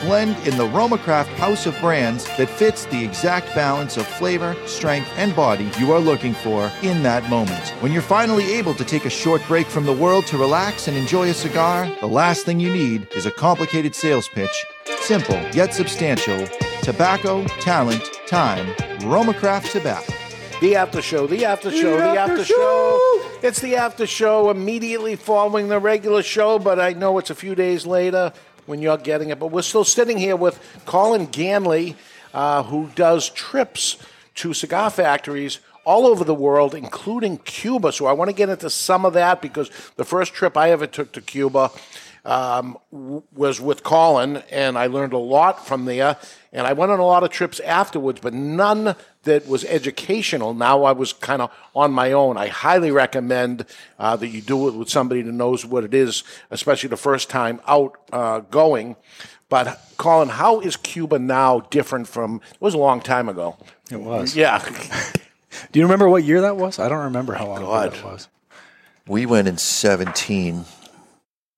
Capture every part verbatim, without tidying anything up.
blend in the Roma Craft House of Brands that fits the exact balance of flavor, strength, and body you are looking for in that moment. When you're finally able to take a short break from the world to relax and enjoy a cigar, the last thing you need is a complicated sales pitch. Simple, yet substantial. Tobacco, talent, time. Roma Craft Tobacco. The After Show, The After Show, The, the After, after show. show. It's The After Show immediately following the regular show, but I know it's a few days later when you're getting it. But we're still sitting here with Colin Ganley, uh, who does trips to cigar factories all over the world, including Cuba. So I want to get into some of that because the first trip I ever took to Cuba um, w- was with Colin, and I learned a lot from there. And I went on a lot of trips afterwards, but none that was educational. Now I was kind of on my own. I highly recommend uh, that you do it with somebody that knows what it is, especially the first time out uh, going. But, Colin, how is Cuba now different from – it was a long time ago. It was. Yeah. Do you remember what year that was? I don't remember how long God. ago that was. We went in seventeen.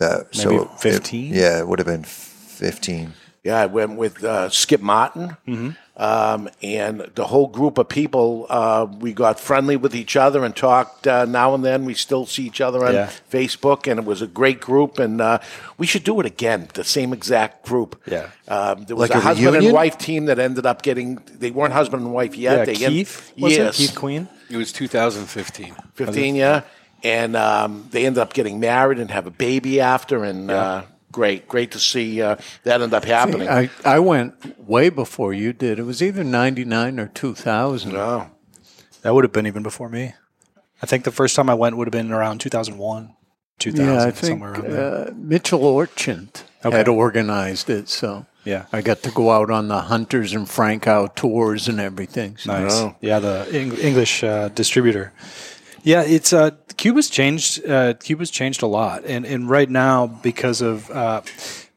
That, Maybe so fifteen? It, yeah, it would have been fifteen. Yeah, I went with uh, Skip Martin, mm-hmm. um, and the whole group of people, uh, we got friendly with each other and talked uh, now and then. We still see each other on yeah. Facebook, and it was a great group, and uh, we should do it again, the same exact group. Yeah, um, There was like a, a husband reunion? and wife team that ended up getting, they weren't husband and wife yet. Yeah, they Keith? End, was yes. it Keith Queen? It was two thousand fifteen. fifteen, yeah. And um, they ended up getting married and have a baby after, and yeah. uh Great, great to see uh, that end up happening. See, I, I went way before you did. It was either ninety-nine or two thousand. Wow. That would have been even before me. I think the first time I went would have been around two thousand one, two thousand, yeah, I think, somewhere around there. Uh, Mitchell Orchent okay. had organized it, so yeah. I got to go out on the Hunters and Frank Owl tours and everything. So. Nice. Wow. Yeah, the Eng- English uh, distributor. Yeah, it's uh, Cuba's changed. Uh, Cuba's changed a lot, and and right now because of uh,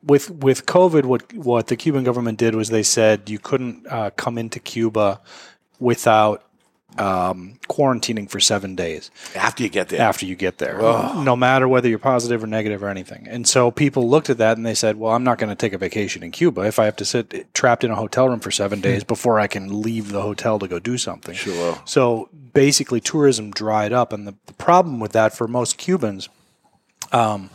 with with COVID, what what the Cuban government did was they said you couldn't uh, come into Cuba without um, quarantining for seven days after you get there. After you get there, oh. no matter whether you're positive or negative or anything. And so people looked at that and they said, "Well, I'm not going to take a vacation in Cuba if I have to sit trapped in a hotel room for seven days before I can leave the hotel to go do something." Sure. So. Basically, tourism dried up, and the, the problem with that for most Cubans, um,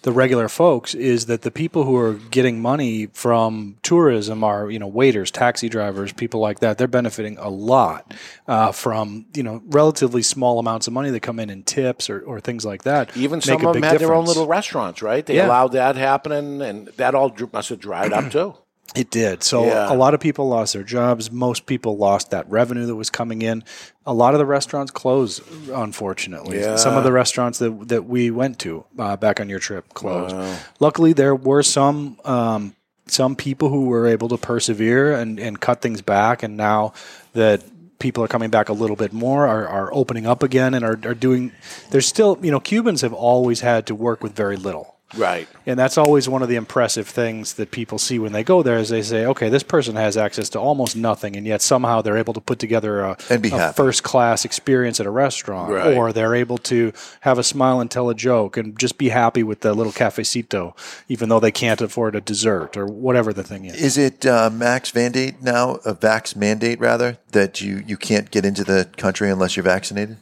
the regular folks, is that the people who are getting money from tourism are, you know, waiters, taxi drivers, people like that. They're benefiting a lot uh, from, you know, relatively small amounts of money that come in in tips or, or things like that. Even some of them had difference. Their own little restaurants, right? They yeah. allowed that happening, and that all must have dried up too. It did. So yeah. a lot of people lost their jobs. Most people lost that revenue that was coming in. A lot of the restaurants closed, unfortunately. Yeah. Some of the restaurants that that we went to uh, back on your trip closed. Wow. Luckily, there were some um, some people who were able to persevere and, and cut things back. And now that people are coming back a little bit more, are, are opening up again and are, are doing – there's still – you know, Cubans have always had to work with very little. Right. And that's always one of the impressive things that people see when they go there is they say, okay, this person has access to almost nothing, and yet somehow they're able to put together a, a first-class experience at a restaurant. Right. Or they're able to have a smile and tell a joke and just be happy with the little cafecito, even though they can't afford a dessert or whatever the thing is. Is it uh, Max Mandate now, a Vax Mandate rather, that you, you can't get into the country unless you're vaccinated?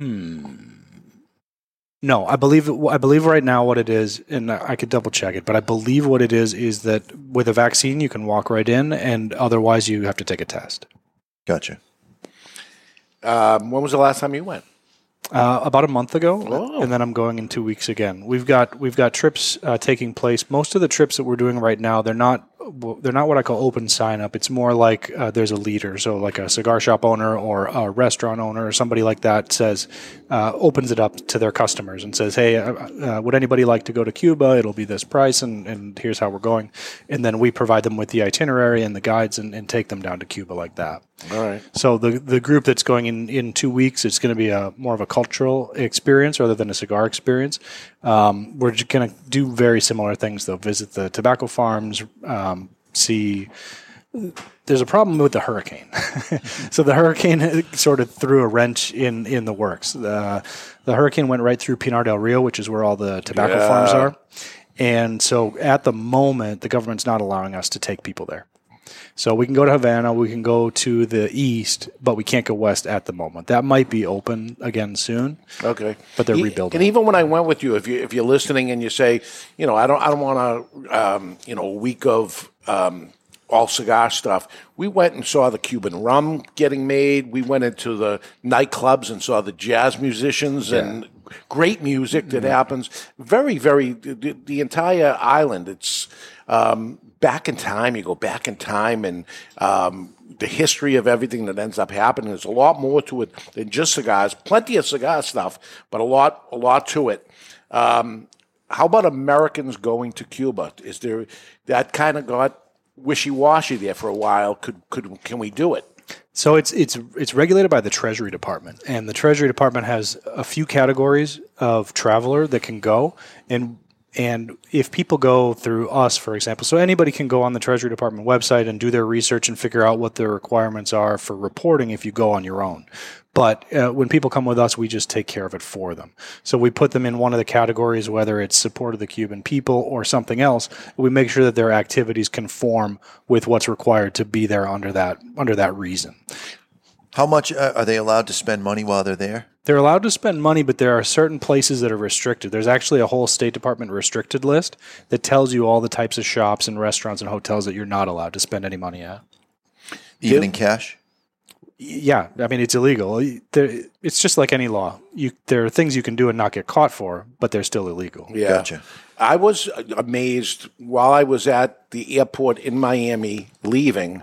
Hmm. No, I believe I believe right now what it is, and I could double check it, but I believe what it is is that with a vaccine you can walk right in, and otherwise you have to take a test. Gotcha. Um, when was the last time you went? Uh, about a month ago, oh. and then I'm going in two weeks again. We've got we've got trips uh, taking place. Most of the trips that we're doing right now, they're not they're not what I call open sign up. It's more like uh, there's a leader. So like a cigar shop owner or a restaurant owner or somebody like that says, uh, opens it up to their customers and says, hey, uh, uh, would anybody like to go to Cuba? It'll be this price and, and here's how we're going. And then we provide them with the itinerary and the guides and, and take them down to Cuba like that. All right. So the the group that's going in, in two weeks, it's going to be a more of a cultural experience rather than a cigar experience. Um, we're going to do very similar things, though. Visit the tobacco farms, um, see... There's a problem with the hurricane. So the hurricane sort of threw a wrench in, in the works. The, the hurricane went right through Pinar del Rio, which is where all the tobacco yeah. farms are. And so at the moment, the government's not allowing us to take people there. So we can go to Havana, we can go to the east, but we can't go west at the moment. That might be open again soon. Okay, but they're e- rebuilding. And even when I went with you, if you if you're listening and you say, you know, I don't I don't want to, um, you know, a week of um, all cigar stuff. We went and saw the Cuban rum getting made. We went into the nightclubs and saw the jazz musicians yeah. and great music that yeah. happens. Very, very the, the entire island. It's. Um, Back in time, you go back in time, and um, the history of everything that ends up happening. There's a lot more to it than just cigars. Plenty of cigar stuff, but a lot, a lot to it. Um, how about Americans going to Cuba? Is there that kind of got wishy-washy there for a while? Could could can we do it? So it's it's it's regulated by the Treasury Department, and the Treasury Department has a few categories of traveler that can go and. And if people go through us, for example, so anybody can go on the Treasury Department website and do their research and figure out what their requirements are for reporting if you go on your own. But uh, when people come with us, we just take care of it for them. So we put them in one of the categories, whether it's support of the Cuban people or something else. We make sure that their activities conform with what's required to be there under that under that reason. How much uh, are they allowed to spend money while they're there? They're allowed to spend money, but there are certain places that are restricted. There's actually a whole State Department restricted list that tells you all the types of shops and restaurants and hotels that you're not allowed to spend any money at. Even in cash? Yeah. I mean, it's illegal. It's just like any law. You, there are things you can do and not get caught for, but they're still illegal. Yeah. Gotcha. I was amazed while I was at the airport in Miami leaving,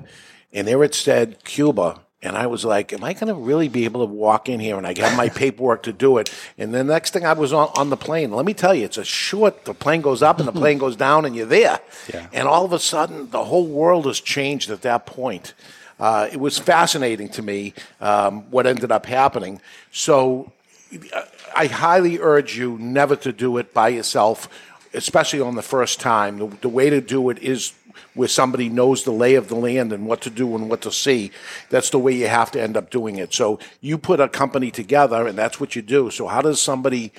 and there it said Cuba. And I was like, am I going to really be able to walk in here? And I got my paperwork to do it. And the next thing I was on, on the plane, let me tell you, it's a short, the plane goes up and the plane goes down and you're there. Yeah. And all of a sudden, the whole world has changed at that point. Uh, it was fascinating to me um, what ended up happening. So I highly urge you never to do it by yourself, especially on the first time. The, the way to do it is where somebody knows the lay of the land and what to do and what to see. That's the way you have to end up doing it. So you put a company together, and that's what you do. So how does somebody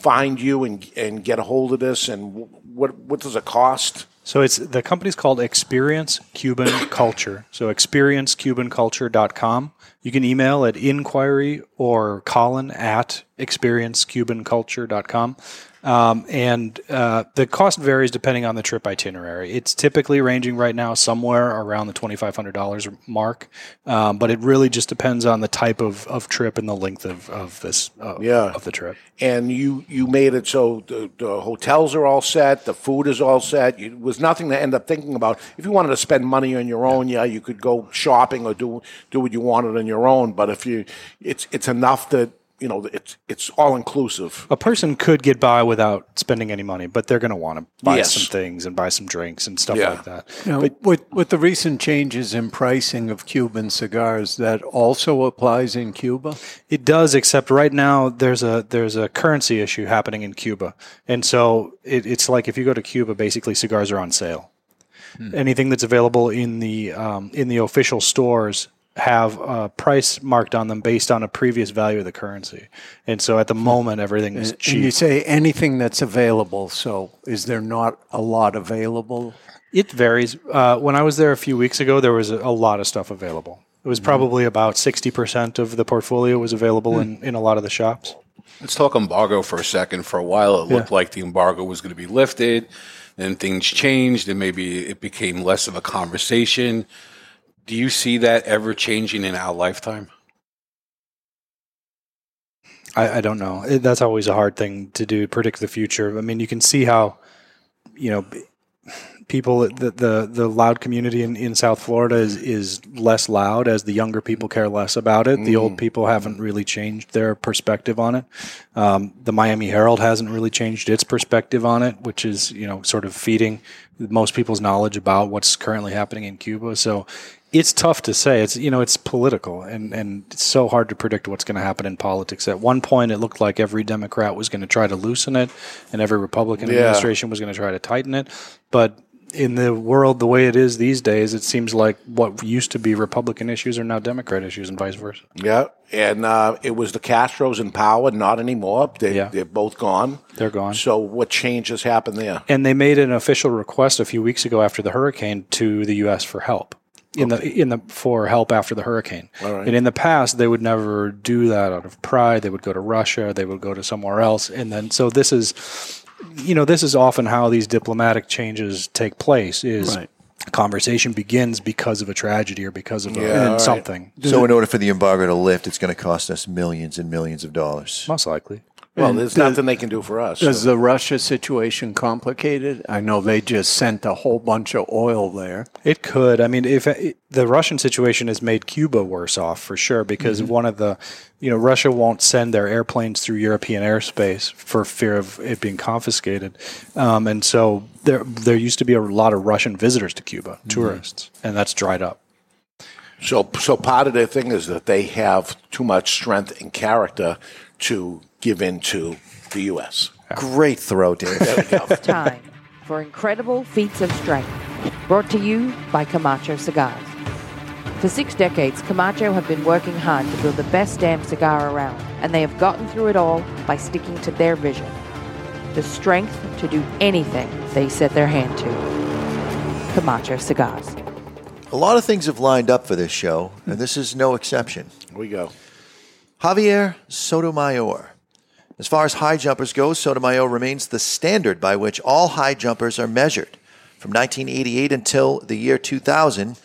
find you and and get a hold of this, and what what does it cost? So it's the company's called Experience Cuban Culture. So experience cuban culture dot com. You can email at inquiry or Colin at experience cuban culture dot com. Um, and uh, the cost varies depending on the trip itinerary. It's typically ranging right now somewhere around the twenty-five hundred dollars mark, um, but it really just depends on the type of, of trip and the length of, of this uh, yeah. of the trip. And you, you made it so the, the hotels are all set, the food is all set. It was nothing to end up thinking about. If you wanted to spend money on your own, yeah, you could go shopping or do do what you wanted on your own. But if you, it's it's enough that. You know, it's it's all inclusive. A person could get by without spending any money, but they're going to want to buy yes. some things and buy some drinks and stuff yeah. like that. Now, but, with with the recent changes in pricing of Cuban cigars, that also applies in Cuba? It does, except right now there's a there's a currency issue happening in Cuba, and so it, it's like if you go to Cuba, basically cigars are on sale. Hmm. Anything that's available in the um, in the official stores. Have a price marked on them based on a previous value of the currency. And so at the moment, everything is cheap. And you say anything that's available, so is there not a lot available? It varies. Uh, when I was there a few weeks ago, there was a lot of stuff available. It was probably about sixty percent of the portfolio was available mm. in, in a lot of the shops. Let's talk embargo for a second. For a while, it looked yeah. like the embargo was going to be lifted. Then things changed, and maybe it became less of a conversation. Do you see that ever changing in our lifetime? I, I don't know. It, that's always a hard thing to do, predict the future. I mean, you can see how, you know, people, the the, the loud community in, in South Florida is, is less loud as the younger people care less about it. Mm. The old people haven't really changed their perspective on it. Um, the Miami Herald hasn't really changed its perspective on it, which is, you know, sort of feeding most people's knowledge about what's currently happening in Cuba. So it's tough to say. It's, you know, it's political, and, and it's so hard to predict what's going to happen in politics. At one point, it looked like every Democrat was going to try to loosen it, and every Republican yeah. administration was going to try to tighten it. But in the world, the way it is these days, it seems like what used to be Republican issues are now Democrat issues, and vice versa. Yeah, and uh, it was the Castros in power, not anymore. They, yeah. They're both gone. They're gone. So what changes happened there? And they made an official request a few weeks ago after the hurricane to the U S for help. In okay. the in the for help after the hurricane, all right. And in the past they would never do that out of pride. They would go to Russia, they would go to somewhere else, and then so this is, you know, this is often how these diplomatic changes take place. Is right. a conversation begins because of a tragedy or because of a, yeah, right. something. So in order for the embargo to lift, it's going to cost us millions and millions of dollars, most likely. Well, there's does, nothing they can do for us. Is so. The Russia situation complicated? I know they just sent a whole bunch of oil there. It could. I mean, if it, the Russian situation has made Cuba worse off for sure, because mm-hmm. one of the, you know, Russia won't send their airplanes through European airspace for fear of it being confiscated. Um, and so there there used to be a lot of Russian visitors to Cuba, mm-hmm. tourists, and that's dried up. So, so part of their thing is that they have too much strength and character to give in to the U S. Great throw, Dave. There we go. Time for Incredible Feats of Strength, brought to you by Camacho Cigars. For six decades, Camacho have been working hard to build the best damn cigar around, and they have gotten through it all by sticking to their vision, the strength to do anything they set their hand to. Camacho Cigars. A lot of things have lined up for this show, and this is no exception. Here we go. Javier Sotomayor. As far as high jumpers go, Sotomayor remains the standard by which all high jumpers are measured. From nineteen eighty-eight until the year two thousand,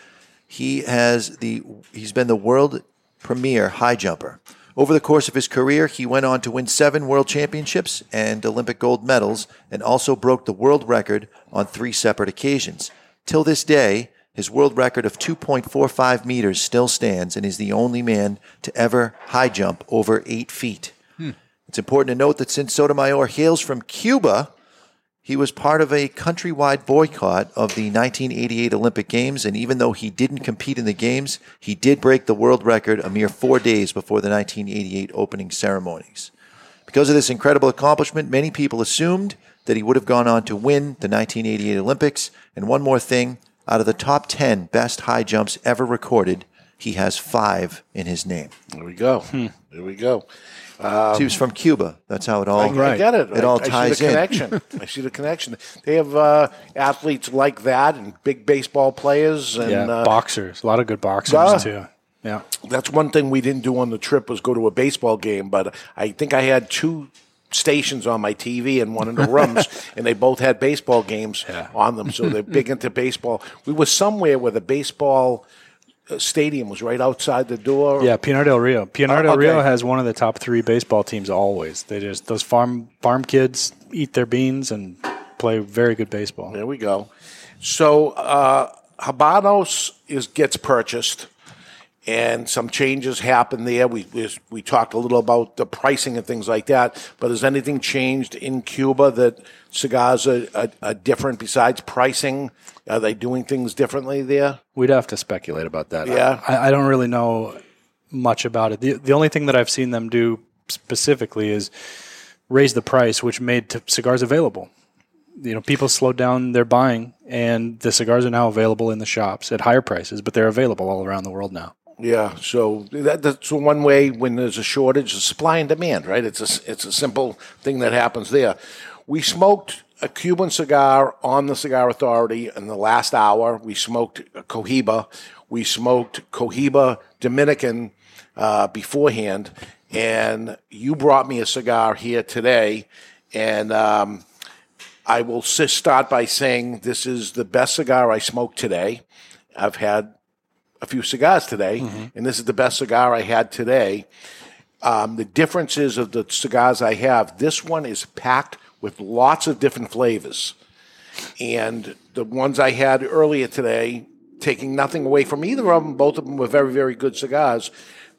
he has the he's been the world premier high jumper. Over the course of his career, he went on to win seven world championships and Olympic gold medals, and also broke the world record on three separate occasions. Till this day, his world record of two point four five meters still stands, and is the only man to ever high jump over eight feet. Hmm. It's important to note that since Sotomayor hails from Cuba, he was part of a countrywide boycott of the nineteen eighty-eight Olympic Games, and even though he didn't compete in the Games, he did break the world record a mere four days before the nineteen eighty-eight opening ceremonies. Because of this incredible accomplishment, many people assumed that he would have gone on to win the nineteen eighty-eight Olympics. And one more thing. Out of the top ten best high jumps ever recorded, he has five in his name. There we go. Hmm. There we go. Um, he was from Cuba. That's how it all. I, right. I get it. It I, all ties in. I see the connection. I see the connection. They have uh, athletes like that, and big baseball players, and yeah, uh, boxers. A lot of good boxers uh, too. Yeah, that's one thing we didn't do on the trip was go to a baseball game. But I think I had two stations on my T V and one in the rooms, and they both had baseball games yeah. on them, so they're big into baseball. We were somewhere where the baseball stadium was right outside the door. Yeah, Pinar del Rio. Pinar del oh, okay. Rio has one of the top three baseball teams always. They just those farm farm kids eat their beans and play very good baseball. There we go. So uh, Habanos is gets purchased. And some changes happened there. We, we we talked a little about the pricing and things like that. But has anything changed in Cuba that cigars are, are, are different besides pricing? Are they doing things differently there? We'd have to speculate about that. Yeah, I, I don't really know much about it. The the only thing that I've seen them do specifically is raise the price, which made t- cigars available. You know, people slowed down their buying, and the cigars are now available in the shops at higher prices. But they're available all around the world now. Yeah, so that, that's one way when there's a shortage of supply and demand, right? It's a, it's a simple thing that happens there. We smoked a Cuban cigar on the Cigar Authority in the last hour. We smoked Cohiba. We smoked Cohiba Dominican uh, beforehand, and you brought me a cigar here today, and um, I will start by saying this is the best cigar I smoked today. I've had a few cigars today, mm-hmm. and this is the best cigar I had today. Um, the differences of the cigars I have, this one is packed with lots of different flavors. And the ones I had earlier today, taking nothing away from either of them, both of them were very, very good cigars.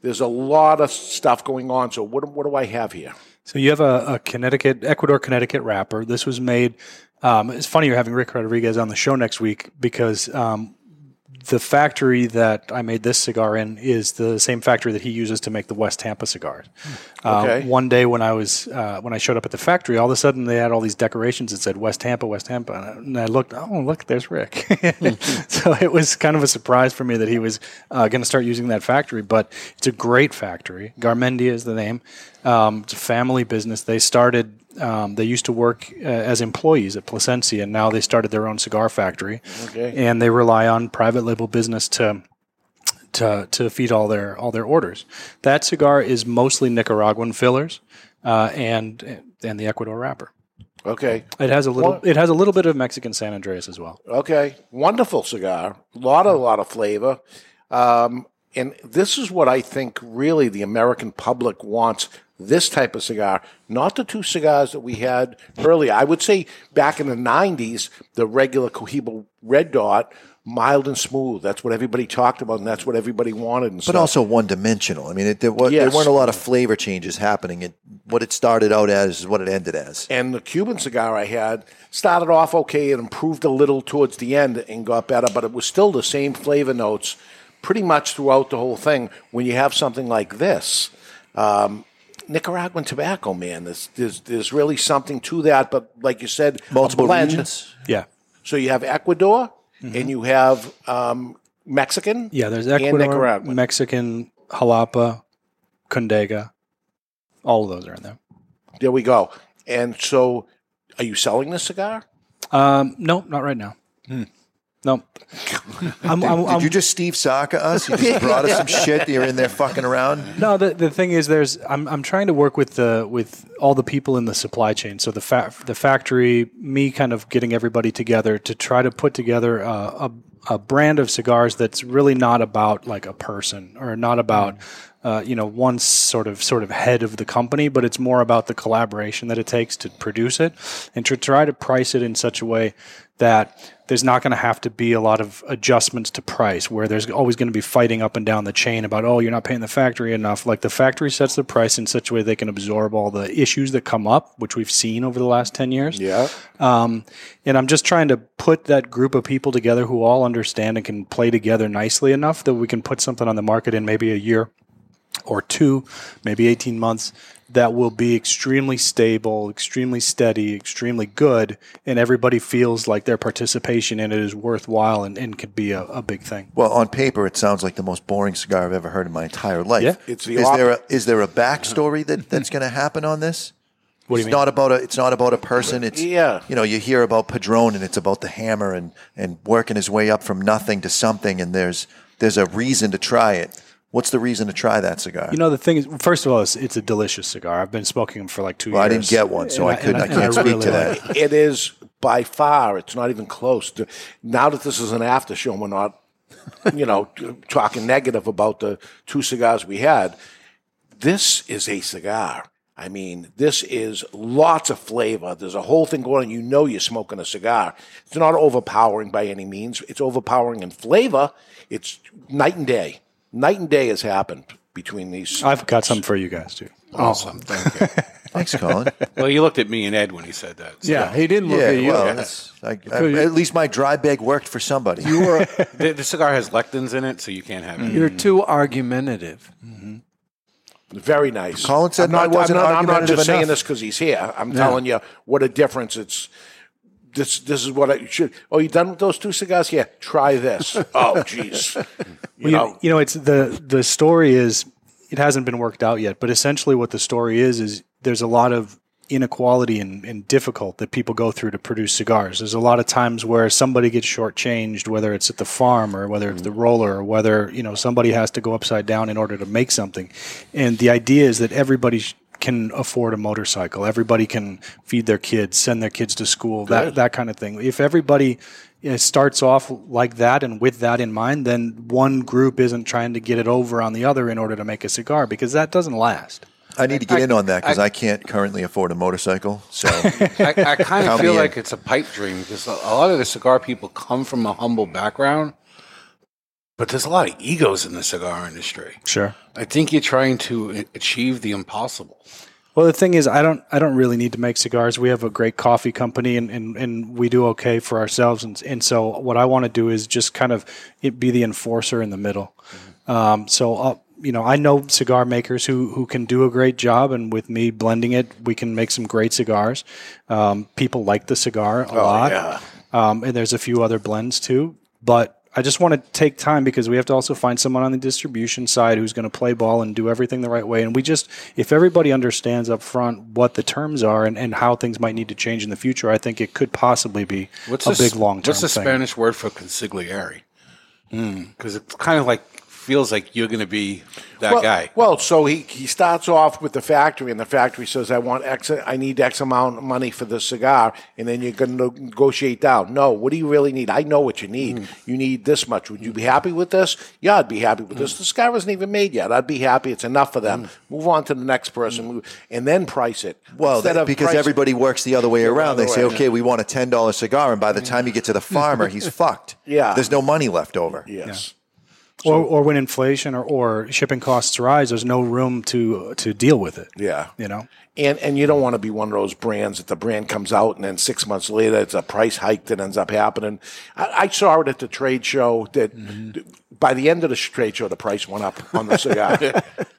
There's a lot of stuff going on. So what, what do I have here? So you have a, a Connecticut, Ecuador, Connecticut wrapper. This was made. Um, it's funny you're having Rick Rodriguez on the show next week because um, the factory that I made this cigar in is the same factory that he uses to make the West Tampa cigars. Okay. Um, one day when I was uh, when I showed up at the factory, all of a sudden they had all these decorations that said West Tampa, West Tampa, and I, and I looked. Oh, look, there's Rick. So it was kind of a surprise for me that he was uh, going to start using that factory. But it's a great factory. Garmendia is the name. Um, it's a family business. They started. Um, they used to work uh, as employees at Placencia, and now they started their own cigar factory. Okay. And they rely on private label business to to to feed all their all their orders. That cigar is mostly Nicaraguan fillers uh, and and the Ecuador wrapper. Okay. It has a little. It has a little bit of Mexican San Andreas as well. Okay. Wonderful cigar. A lot a lot of flavor. Um, and this is what I think really the American public wants. This type of cigar, not the two cigars that we had earlier. I would say back in the nineties, the regular Cohiba Red Dot, mild and smooth. That's what everybody talked about, and that's what everybody wanted. And but stuff. Also one-dimensional. I mean, it, there, was, yes. there weren't a lot of flavor changes happening. It, what it started out as is what it ended as. And the Cuban cigar I had started off okay and improved a little towards the end and got better, but it was still the same flavor notes pretty much throughout the whole thing. When you have something like this... Um, Nicaraguan tobacco, man. There's, there's there's really something to that, but like you said, multiple regions. Yeah. So you have Ecuador, mm-hmm. and you have um, Mexican. Yeah, there's Ecuador, Mexican, Jalapa, Condega. All of those are in there. There we go. And so, are you selling this cigar? Um, no, not right now. Hmm. No. I'm, did, I'm, did you just Steve Saka us? You just brought us some shit. You're in there fucking around. No, the the thing is, there's I'm I'm trying to work with the with all the people in the supply chain. So the fa- the factory, me, kind of getting everybody together to try to put together a, a a brand of cigars that's really not about like a person or not about. Mm. Uh, you know, one sort of sort of head of the company, but it's more about the collaboration that it takes to produce it and to try to price it in such a way that there's not going to have to be a lot of adjustments to price where there's always going to be fighting up and down the chain about, oh, you're not paying the factory enough. Like the factory sets the price in such a way they can absorb all the issues that come up, which we've seen over the last ten years. Yeah. Um, and I'm just trying to put that group of people together who all understand and can play together nicely enough that we can put something on the market in maybe a year or two, maybe eighteen months, that will be extremely stable, extremely steady, extremely good, and everybody feels like their participation in it is worthwhile and, and could be a, a big thing. Well, on paper, it sounds like the most boring cigar I've ever heard in my entire life. Yeah, it's the is, op- there a, is there a backstory that, that's going to happen on this? What do you it's mean? Not about a, it's not about a person. It's yeah. You know, you hear about Padron, and it's about the hammer and, and working his way up from nothing to something, and there's there's a reason to try it. What's the reason to try that cigar? You know, the thing is, first of all, it's, it's a delicious cigar. I've been smoking them for like two well, years. I didn't get one, so and I couldn't. I, I can't I speak really to that. Like it. It is by far. It's not even close to. Now that this is an after show, we're not, you know, talking negative about the two cigars we had. This is a cigar. I mean, this is lots of flavor. There's a whole thing going on. You know you're smoking a cigar. It's not overpowering by any means. It's overpowering in flavor. It's night and day. Night and day has happened between these. I've got some for you guys, too. Awesome. Thank you. Thanks, Colin. Well, he looked at me and Ed when he said that. So. Yeah, he didn't look yeah, at you. Well, that's, I, I, at least my dry bag worked for somebody. You were the, the cigar has lectins in it, so you can't have it. Mm-hmm. You're too argumentative. Mm-hmm. Very nice. Colin said I'm not, I wasn't I'm not, argumentative I'm not just enough. Saying this because he's here. I'm no. telling you what a difference it's. This this is what I should. Oh, you done with those two cigars? Yeah, try this. Oh, geez. You, you know, you know, it's the the story is it hasn't been worked out yet. But essentially, what the story is is there's a lot of inequality and, and difficult that people go through to produce cigars. There's a lot of times where somebody gets shortchanged, whether it's at the farm or whether it's the roller or whether you know somebody has to go upside down in order to make something. And the idea is that everybody. Sh- can afford a motorcycle. Everybody can feed their kids, send their kids to school, that Good. that kind of thing. If everybody you know, starts off like that and with that in mind, then one group isn't trying to get it over on the other in order to make a cigar because that doesn't last. I need to get I, in on that because I, I can't currently afford a motorcycle. So I, I kind of feel like it's a pipe dream because a lot of the cigar people come from a humble background, but there's a lot of egos in the cigar industry. Sure, I think you're trying to achieve the impossible. Well, the thing is, I don't, I don't really need to make cigars. We have a great coffee company, and, and, and we do okay for ourselves. And, and so, what I want to do is just kind of it be the enforcer in the middle. Mm-hmm. Um, so, I'll, you know, I know cigar makers who who can do a great job, and with me blending it, we can make some great cigars. Um, people like the cigar a oh, lot, yeah. um, and there's a few other blends too, but. I just want to take time because we have to also find someone on the distribution side who's going to play ball and do everything the right way. And we just, if everybody understands up front what the terms are and, and how things might need to change in the future, I think it could possibly be what's a the, big long-term What's the thing. Spanish word for consigliere? Because mm. it's kind of like, feels like you're going to be that well, guy. Well, so he, he starts off with the factory, and the factory says, I want X, I need X amount of money for this cigar, and then you're going to negotiate down. No, what do you really need? I know what you need. Mm. You need this much. Would you be happy with this? Yeah, I'd be happy with mm. this. The cigar isn't even made yet. I'd be happy. It's enough for them. Mm. Move on to the next person, mm. and then price it. Well, that, because everybody it, works the other way around. The other they way. say, okay, yeah. we want a ten dollar cigar, and by the time you get to the farmer, he's fucked. Yeah. There's no money left over. Yes. Yeah. So, or, or when inflation or, or shipping costs rise, there's no room to to deal with it. Yeah, you know, and and you don't want to be one of those brands that the brand comes out and then six months later it's a price hike that ends up happening. I, I saw it at the trade show that mm-hmm. by the end of the trade show the price went up on the cigar.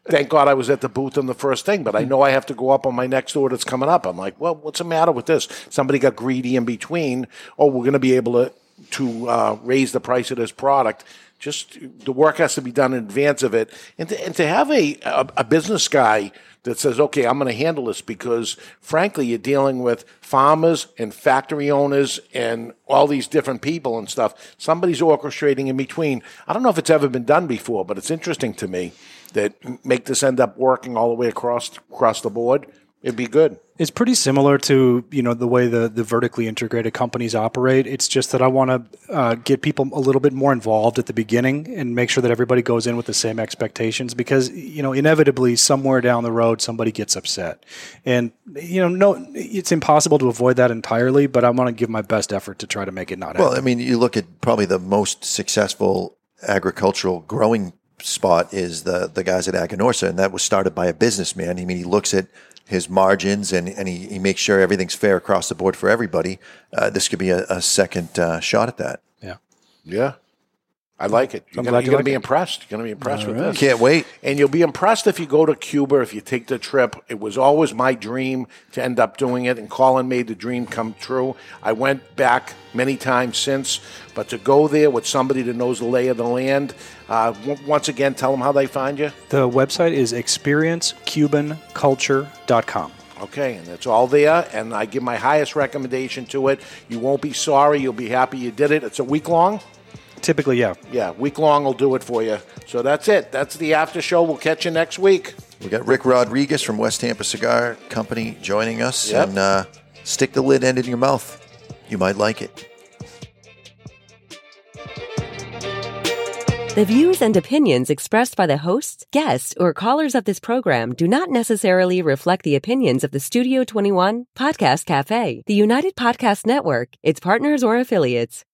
Thank God I was at the booth on the first thing, but I know I have to go up on my next order that's coming up. I'm like, well, what's the matter with this? Somebody got greedy in between. Oh, we're going to be able to to uh, raise the price of this product. Just the work has to be done in advance of it. And to, and to have a, a, a business guy that says, okay, I'm going to handle this because, frankly, you're dealing with farmers and factory owners and all these different people and stuff. Somebody's orchestrating in between. I don't know if it's ever been done before, but it's interesting to me that make this end up working all the way across across the board. It'd be good. It's pretty similar to, you know, the way the, the vertically integrated companies operate. It's just that I want to uh, get people a little bit more involved at the beginning and make sure that everybody goes in with the same expectations because, you know, inevitably somewhere down the road somebody gets upset. And, you know, no, it's impossible to avoid that entirely, but I want to give my best effort to try to make it not happen. Well, I mean, you look at probably the most successful agricultural growing spot is the, the guys at Aganorsa, and that was started by a businessman. I mean, he looks at his margins, and, and he, he makes sure everything's fair across the board for everybody. Uh, this could be a, a second uh, shot at that. Yeah. Yeah. I like it. You're going to be impressed. You're going to be impressed with this. Can't wait. And you'll be impressed if you go to Cuba, if you take the trip. It was always my dream to end up doing it, and Colin made the dream come true. I went back many times since, but to go there with somebody that knows the lay of the land, uh, w- once again, tell them how they find you. The website is experience cuban culture dot com. Okay, and it's all there, and I give my highest recommendation to it. You won't be sorry. You'll be happy you did it. It's a week long. Typically, yeah. Yeah, week long will do it for you. So that's it. That's the after show. We'll catch you next week. We got Rick Rodriguez from West Tampa Cigar Company joining us. Yep. And uh, stick the lid end in your mouth. You might like it. The views and opinions expressed by the hosts, guests, or callers of this program do not necessarily reflect the opinions of the Studio twenty-one Podcast Cafe, the United Podcast Network, its partners, or affiliates.